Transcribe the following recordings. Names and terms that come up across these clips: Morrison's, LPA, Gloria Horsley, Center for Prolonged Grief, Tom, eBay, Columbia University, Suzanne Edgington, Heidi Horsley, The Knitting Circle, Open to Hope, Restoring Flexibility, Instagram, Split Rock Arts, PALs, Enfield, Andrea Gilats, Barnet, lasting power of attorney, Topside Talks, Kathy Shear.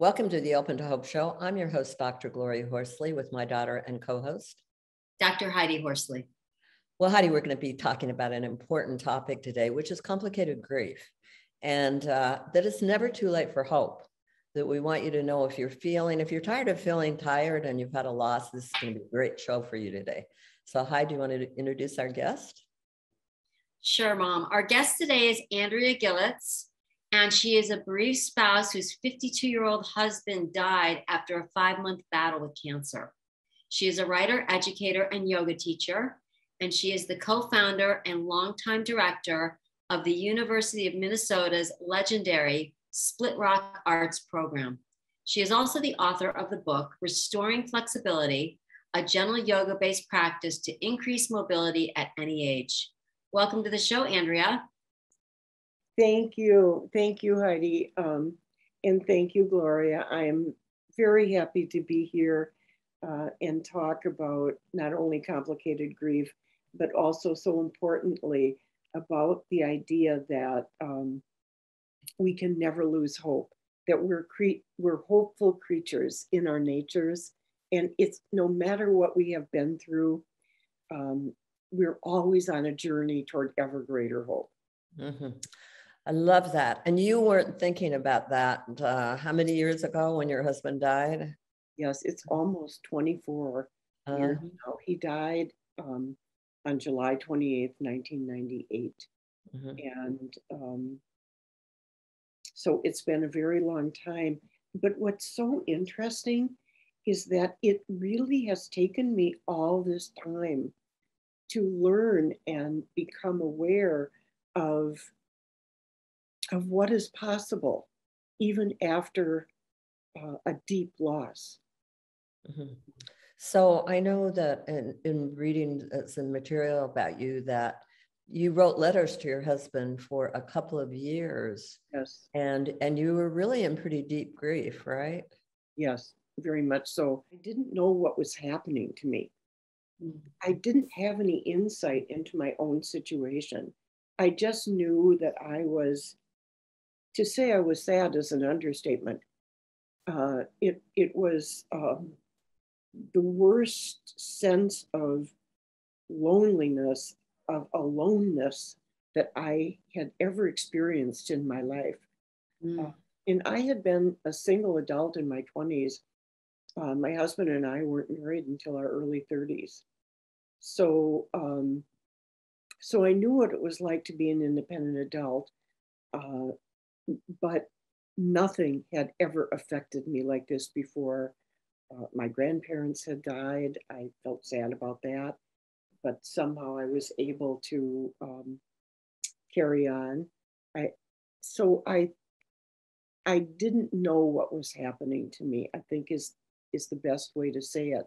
Welcome to the Open to Hope Show. I'm your host, Dr. Gloria Horsley, with my daughter and co-host, Dr. Heidi Horsley. Well, Heidi, we're going to be talking about an important topic today, which is complicated grief, and that it's never too late for hope. That we want you to know if you're tired of feeling tired and you've had a loss, this is going to be a great show for you today. So, Heidi, do you want to introduce our guest? Sure, Mom. Our guest today is Andrea Gilats, and she is a bereaved spouse whose 52-year-old husband died after a 5-month battle with cancer. She is a writer, educator, and yoga teacher, and she is the co-founder and longtime director of the University of Minnesota's legendary Split Rock Arts program. She is also the author of the book, Restoring Flexibility, a gentle yoga-based practice to increase mobility at any age. Welcome to the show, Andrea. Thank you. Thank you, Heidi. And thank you, Gloria. I am very happy to be here and talk about not only complicated grief, but also, so importantly, about the idea that we can never lose hope, that we're hopeful creatures in our natures. And it's no matter what we have been through, we're always on a journey toward ever greater hope. Mm-hmm. I love that. And you weren't thinking about that how many years ago when your husband died? Yes, it's almost 24. And, you know, he died on July 28th, 1998. Mm-hmm. And so it's been a very long time. But what's so interesting is that it really has taken me all this time to learn and become aware of what is possible, even after a deep loss. Mm-hmm. So I know that in reading some material about you that you wrote letters to your husband for a couple of years. Yes. And you were really in pretty deep grief, right? Yes, very much so. I didn't know what was happening to me. I didn't have any insight into my own situation. I just knew that to say I was sad is an understatement. It was the worst sense of loneliness, of aloneness that I had ever experienced in my life. Mm. And I had been a single adult in my 20s. My husband and I weren't married until our early 30s. So I knew what it was like to be an independent adult, but nothing had ever affected me like this before. My grandparents had died. I felt sad about that, but somehow I was able to carry on. So I didn't know what was happening to me, I think is the best way to say it.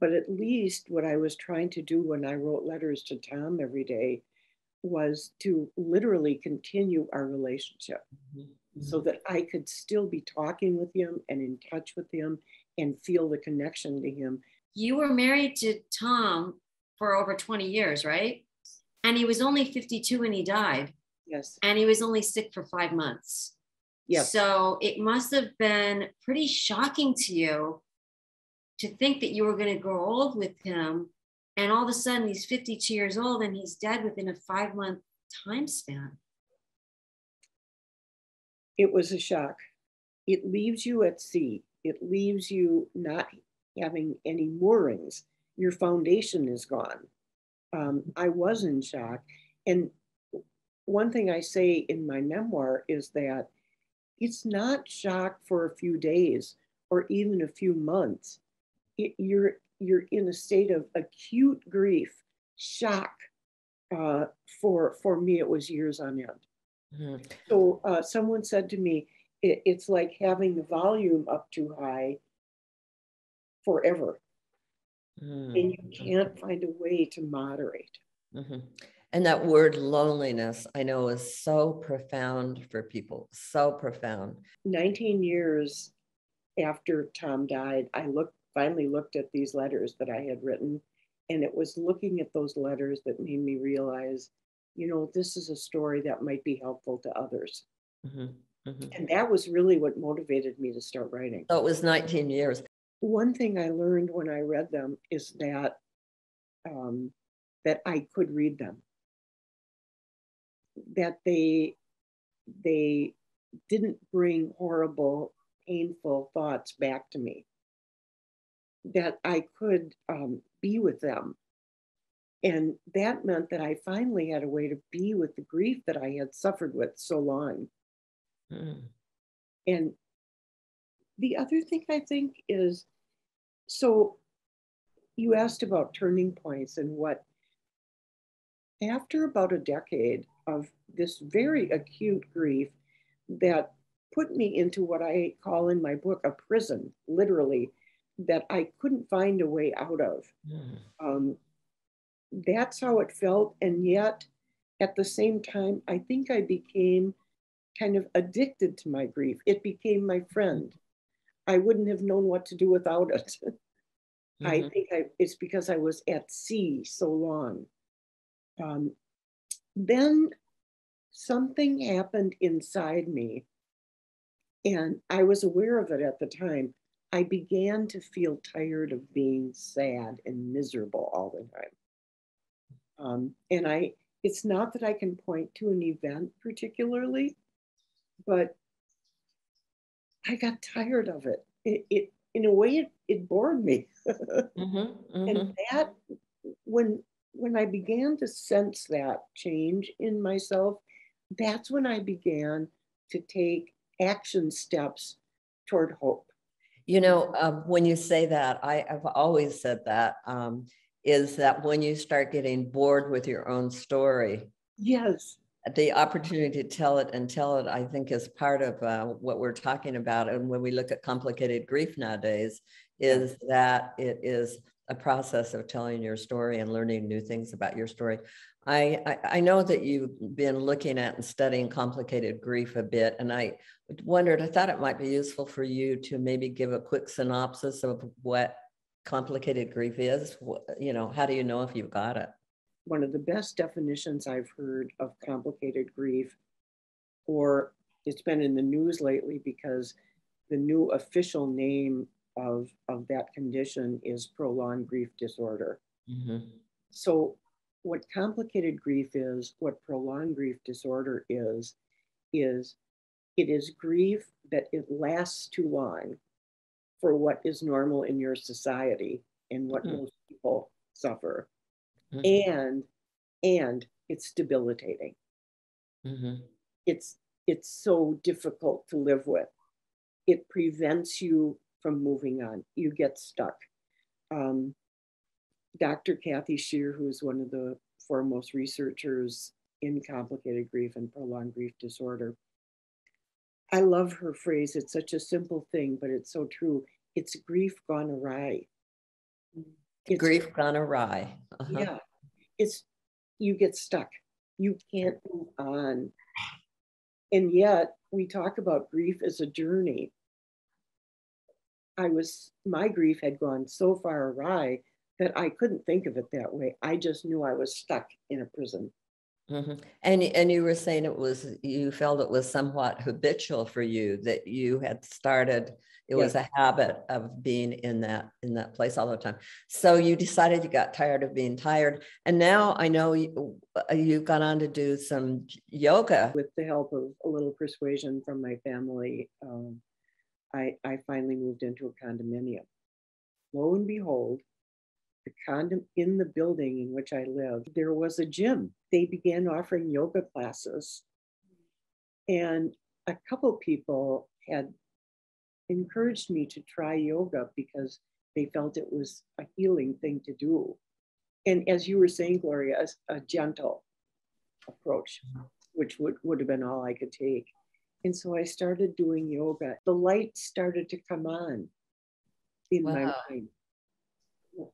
But at least what I was trying to do when I wrote letters to Tom every day was to literally continue our relationship. Mm-hmm. So that I could still be talking with him and in touch with him and feel the connection to him. You were married to Tom for over 20 years, right? And he was only 52 when he died. Yes. And he was only sick for 5 months. Yes. So it must have been pretty shocking to you to think that you were going to grow old with him, and all of a sudden he's 52 years old and he's dead within a 5-month time span. It was a shock. It leaves you at sea. It leaves you not having any moorings. Your foundation is gone. I was in shock. And one thing I say in my memoir is that it's not shock for a few days or even a few months. You're in a state of acute grief, shock. For me, it was years on end. Mm-hmm. So someone said to me, it's like having the volume up too high forever. and you can't find a way to moderate. And that word loneliness, I know, is so profound for people, so profound. 19 years after Tom died, I finally looked at these letters that I had written, and it was looking at those letters that made me realize, you know, this is a story that might be helpful to others. And that was really what motivated me to start writing. So it was 19 years. One thing I learned when I read them is that that I could read them. That they didn't bring horrible, painful thoughts back to me. That I could be with them. And that meant that I finally had a way to be with the grief that I had suffered with so long. And the other thing I think is, so you asked about turning points and what, after about a decade of this very acute grief that put me into what I call in my book, a prison, literally, that I couldn't find a way out of. That's how it felt. And yet, at the same time, I think I became kind of addicted to my grief. It became my friend. I wouldn't have known what to do without it. I think it's because I was at sea so long. Then something happened inside me, and I was aware of it at the time. I began to feel tired of being sad and miserable all the time. And it's not that I can point to an event particularly, but I got tired of it. It in a way, it bored me. And that, when I began to sense that change in myself, that's when I began to take action steps toward hope. You know, when you say that, I've always said that, is that when you start getting bored with your own story, the opportunity to tell it, I think, is part of what we're talking about. And when we look at complicated grief nowadays, is that it is a process of telling your story and learning new things about your story. I know that you've been looking at and studying complicated grief a bit, and I thought it might be useful for you to maybe give a quick synopsis of what complicated grief is. You know, how do you know if you've got it? One of the best definitions I've heard of complicated grief, or it's been in the news lately because the new official name of that condition is prolonged grief disorder. So what complicated grief is, what prolonged grief disorder is it is grief that it lasts too long for what is normal in your society and what most people suffer. And it's debilitating. It's so difficult to live with. It prevents you from moving on. You get stuck. Dr. Kathy Shear, who is one of the foremost researchers in complicated grief and prolonged grief disorder, I love her phrase. It's such a simple thing, but it's so true. It's grief gone awry. Grief gone awry. Yeah, you get stuck. You can't move on. And yet we talk about grief as a journey. My grief had gone so far awry that I couldn't think of it that way. I just knew I was stuck in a prison. And you were saying you felt it was somewhat habitual for you, that you had started, it was a habit of being in that place all the time. So you decided you got tired of being tired. And now I know you've gone on to do some yoga. With the help of a little persuasion from my family, I finally moved into a condominium. Lo and behold, in the building in which I lived, there was a gym. They began offering yoga classes. And a couple people had encouraged me to try yoga because they felt it was a healing thing to do. And as you were saying, Gloria, a gentle approach, which would have been all I could take. And so I started doing yoga. The light started to come on in my mind.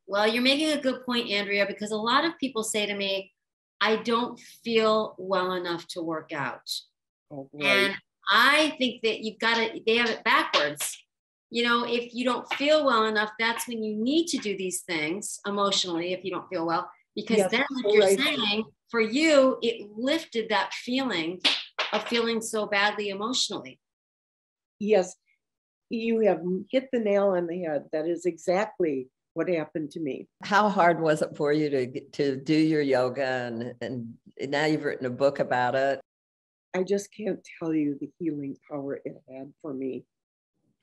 Well, you're making a good point, Andrea, because a lot of people say to me, I don't feel well enough to work out. Oh, right. And I think that you've got to, they have it backwards. You know, if you don't feel well enough, that's when you need to do these things emotionally, if you don't feel well, because then like you're saying, for you, it lifted that feeling of feeling so badly emotionally. Yes, you have hit the nail on the head. That is exactly what happened to me. How hard was it for you to do your yoga and now you've written a book about it? I just can't tell you the healing power it had for me.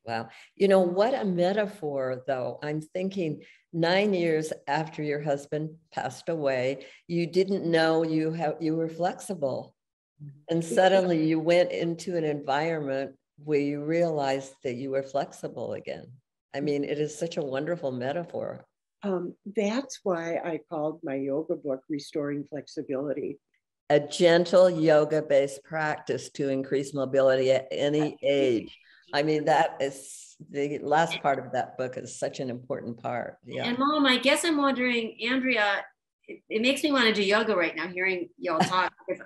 Wow. You know, what a metaphor, though. I'm thinking 9 years after your husband passed away, you didn't know you were flexible. And suddenly you went into an environment where you realized that you were flexible again. I mean, it is such a wonderful metaphor. That's why I called my yoga book, Restoring Flexibility. A gentle yoga-based practice to increase mobility at any age. I mean, that is the last part of that book is such an important part. Yeah. And Mom, I guess I'm wondering, Andrea, it makes me want to do yoga right now, hearing y'all talk, because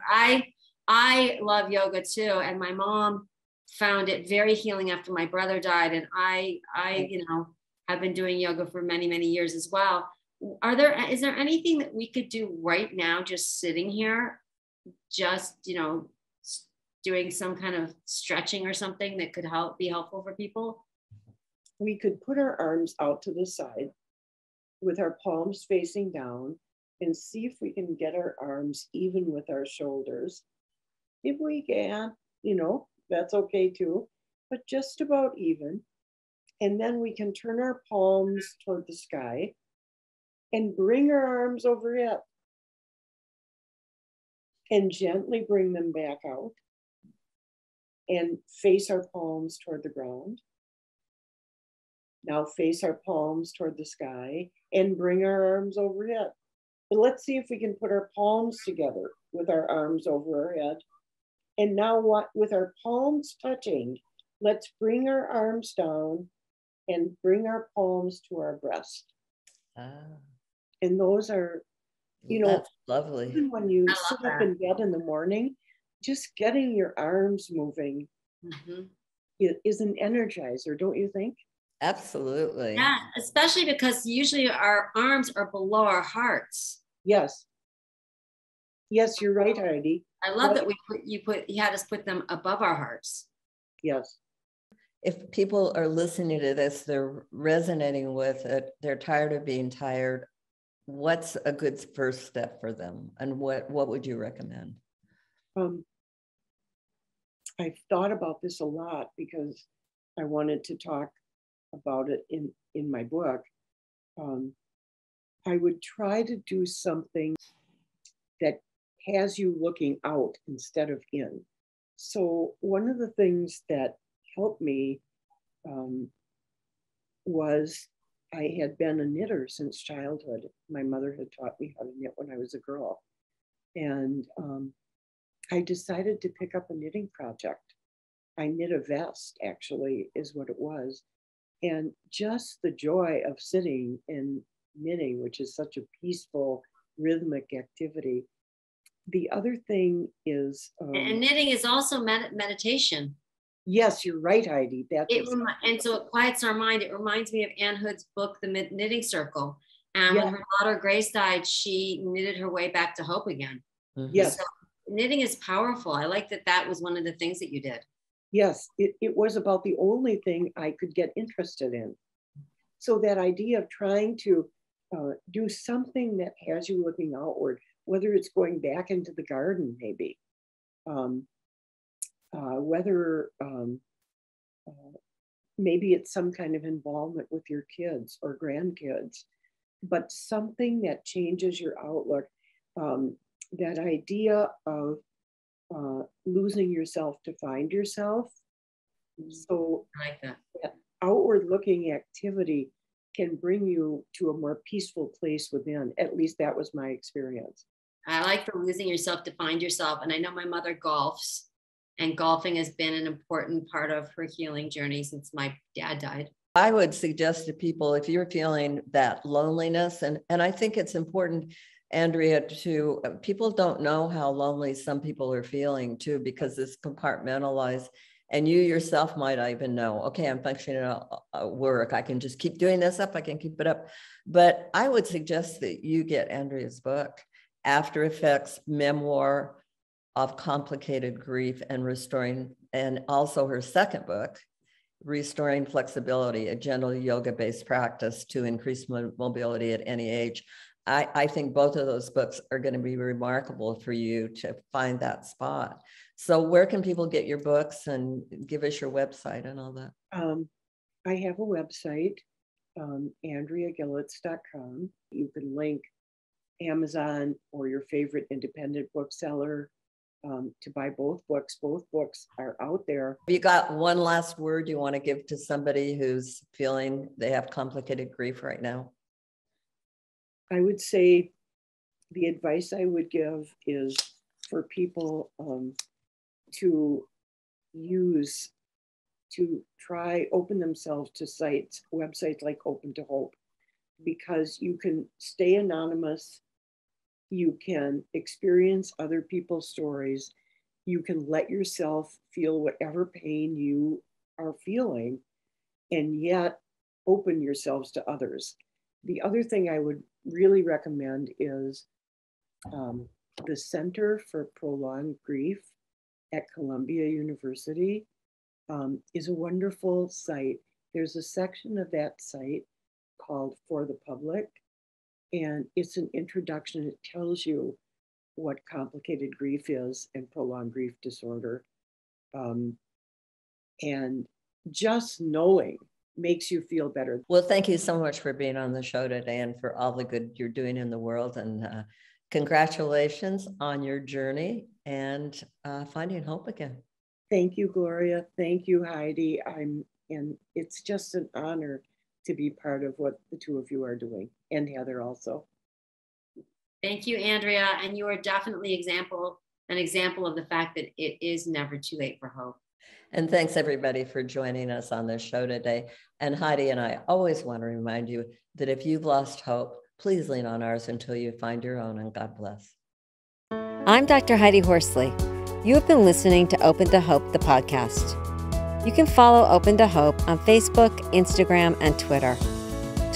I love yoga too. And my mom found it very healing after my brother died. And I you know, have been doing yoga for many, many years as well. Is there anything that we could do right now, just sitting here, just, you know, doing some kind of stretching or something that could be helpful for people? We could put our arms out to the side with our palms facing down and see if we can get our arms even with our shoulders. If we can, you know, that's okay too, but just about even. And then we can turn our palms toward the sky and bring our arms overhead and gently bring them back out and face our palms toward the ground. Now face our palms toward the sky and bring our arms overhead. But let's see if we can put our palms together with our arms over our head. And now with our palms touching, let's bring our arms down and bring our palms to our breast. Ah. And those are, you know, that's lovely. Even when you sit up in bed in the morning, just getting your arms moving is an energizer, don't you think? Absolutely. Yeah, especially because usually our arms are below our hearts. Yes. Yes, you're right, Heidi. I love that you had us put them above our hearts. Yes. If people are listening to this, they're resonating with it, they're tired of being tired, what's a good first step for them? And what would you recommend? I've thought about this a lot because I wanted to talk about it in my book. I would try to do something that has you looking out instead of in. So one of the things that helped me was I had been a knitter since childhood. My mother had taught me how to knit when I was a girl. And I decided to pick up a knitting project. I knit a vest, actually, is what it was. And just the joy of sitting and knitting, which is such a peaceful, rhythmic activity. The other thing is... and knitting is also meditation. Yes, you're right, Heidi. And so it quiets our mind. It reminds me of Ann Hood's book, The Knitting Circle. And when her daughter Grace died, she knitted her way back to hope again. Mm-hmm. Yes. So knitting is powerful. I like that was one of the things that you did. Yes, it was about the only thing I could get interested in. So that idea of trying to do something that has you looking outward, whether it's going back into the garden, maybe, maybe it's some kind of involvement with your kids or grandkids, but something that changes your outlook. That idea of losing yourself to find yourself. So I like that outward looking activity can bring you to a more peaceful place within. At least that was my experience. I like the losing yourself to find yourself. And I know my mother golfs, and golfing has been an important part of her healing journey since my dad died. I would suggest to people, if you're feeling that loneliness, and I think it's important, Andrea, to people don't know how lonely some people are feeling too, because it's compartmentalized. And you yourself might even know, okay, I'm functioning at work. I can just keep doing this up. I can keep it up. But I would suggest that you get Andrea's book, After Effects, Memoir of Complicated Grief and Restoring, and also her second book, Restoring Flexibility, a Gentle Yoga-Based Practice to Increase Mobility at Any Age. I think both of those books are going to be remarkable for you to find that spot. So where can people get your books, and give us your website and all that? I have a website, AndreaGilats.com. You can link Amazon or your favorite independent bookseller to buy both books. Both books are out there. You got one last word you want to give to somebody who's feeling they have complicated grief right now? I would say the advice I would give is for people to open themselves to websites like Open to Hope, because you can stay anonymous, you can experience other people's stories, you can let yourself feel whatever pain you are feeling, and yet open yourselves to others. The other thing I would really recommend is the Center for Prolonged Grief at Columbia University is a wonderful site. There's a section of that site called For the Public, and it's an introduction. It tells you what complicated grief is and prolonged grief disorder. And just knowing makes you feel better. Well, thank you so much for being on the show today and for all the good you're doing in the world. And congratulations on your journey and finding hope again. Thank you, Gloria. Thank you, Heidi. And it's just an honor to be part of what the two of you are doing, and Heather also. Thank you, Andrea. And you are definitely an example of the fact that it is never too late for hope. And thanks everybody for joining us on this show today. And Heidi and I always want to remind you that if you've lost hope, please lean on ours until you find your own, and God bless. I'm Dr. Heidi Horsley. You have been listening to Open to Hope, the podcast. You can follow Open to Hope on Facebook, Instagram, and Twitter.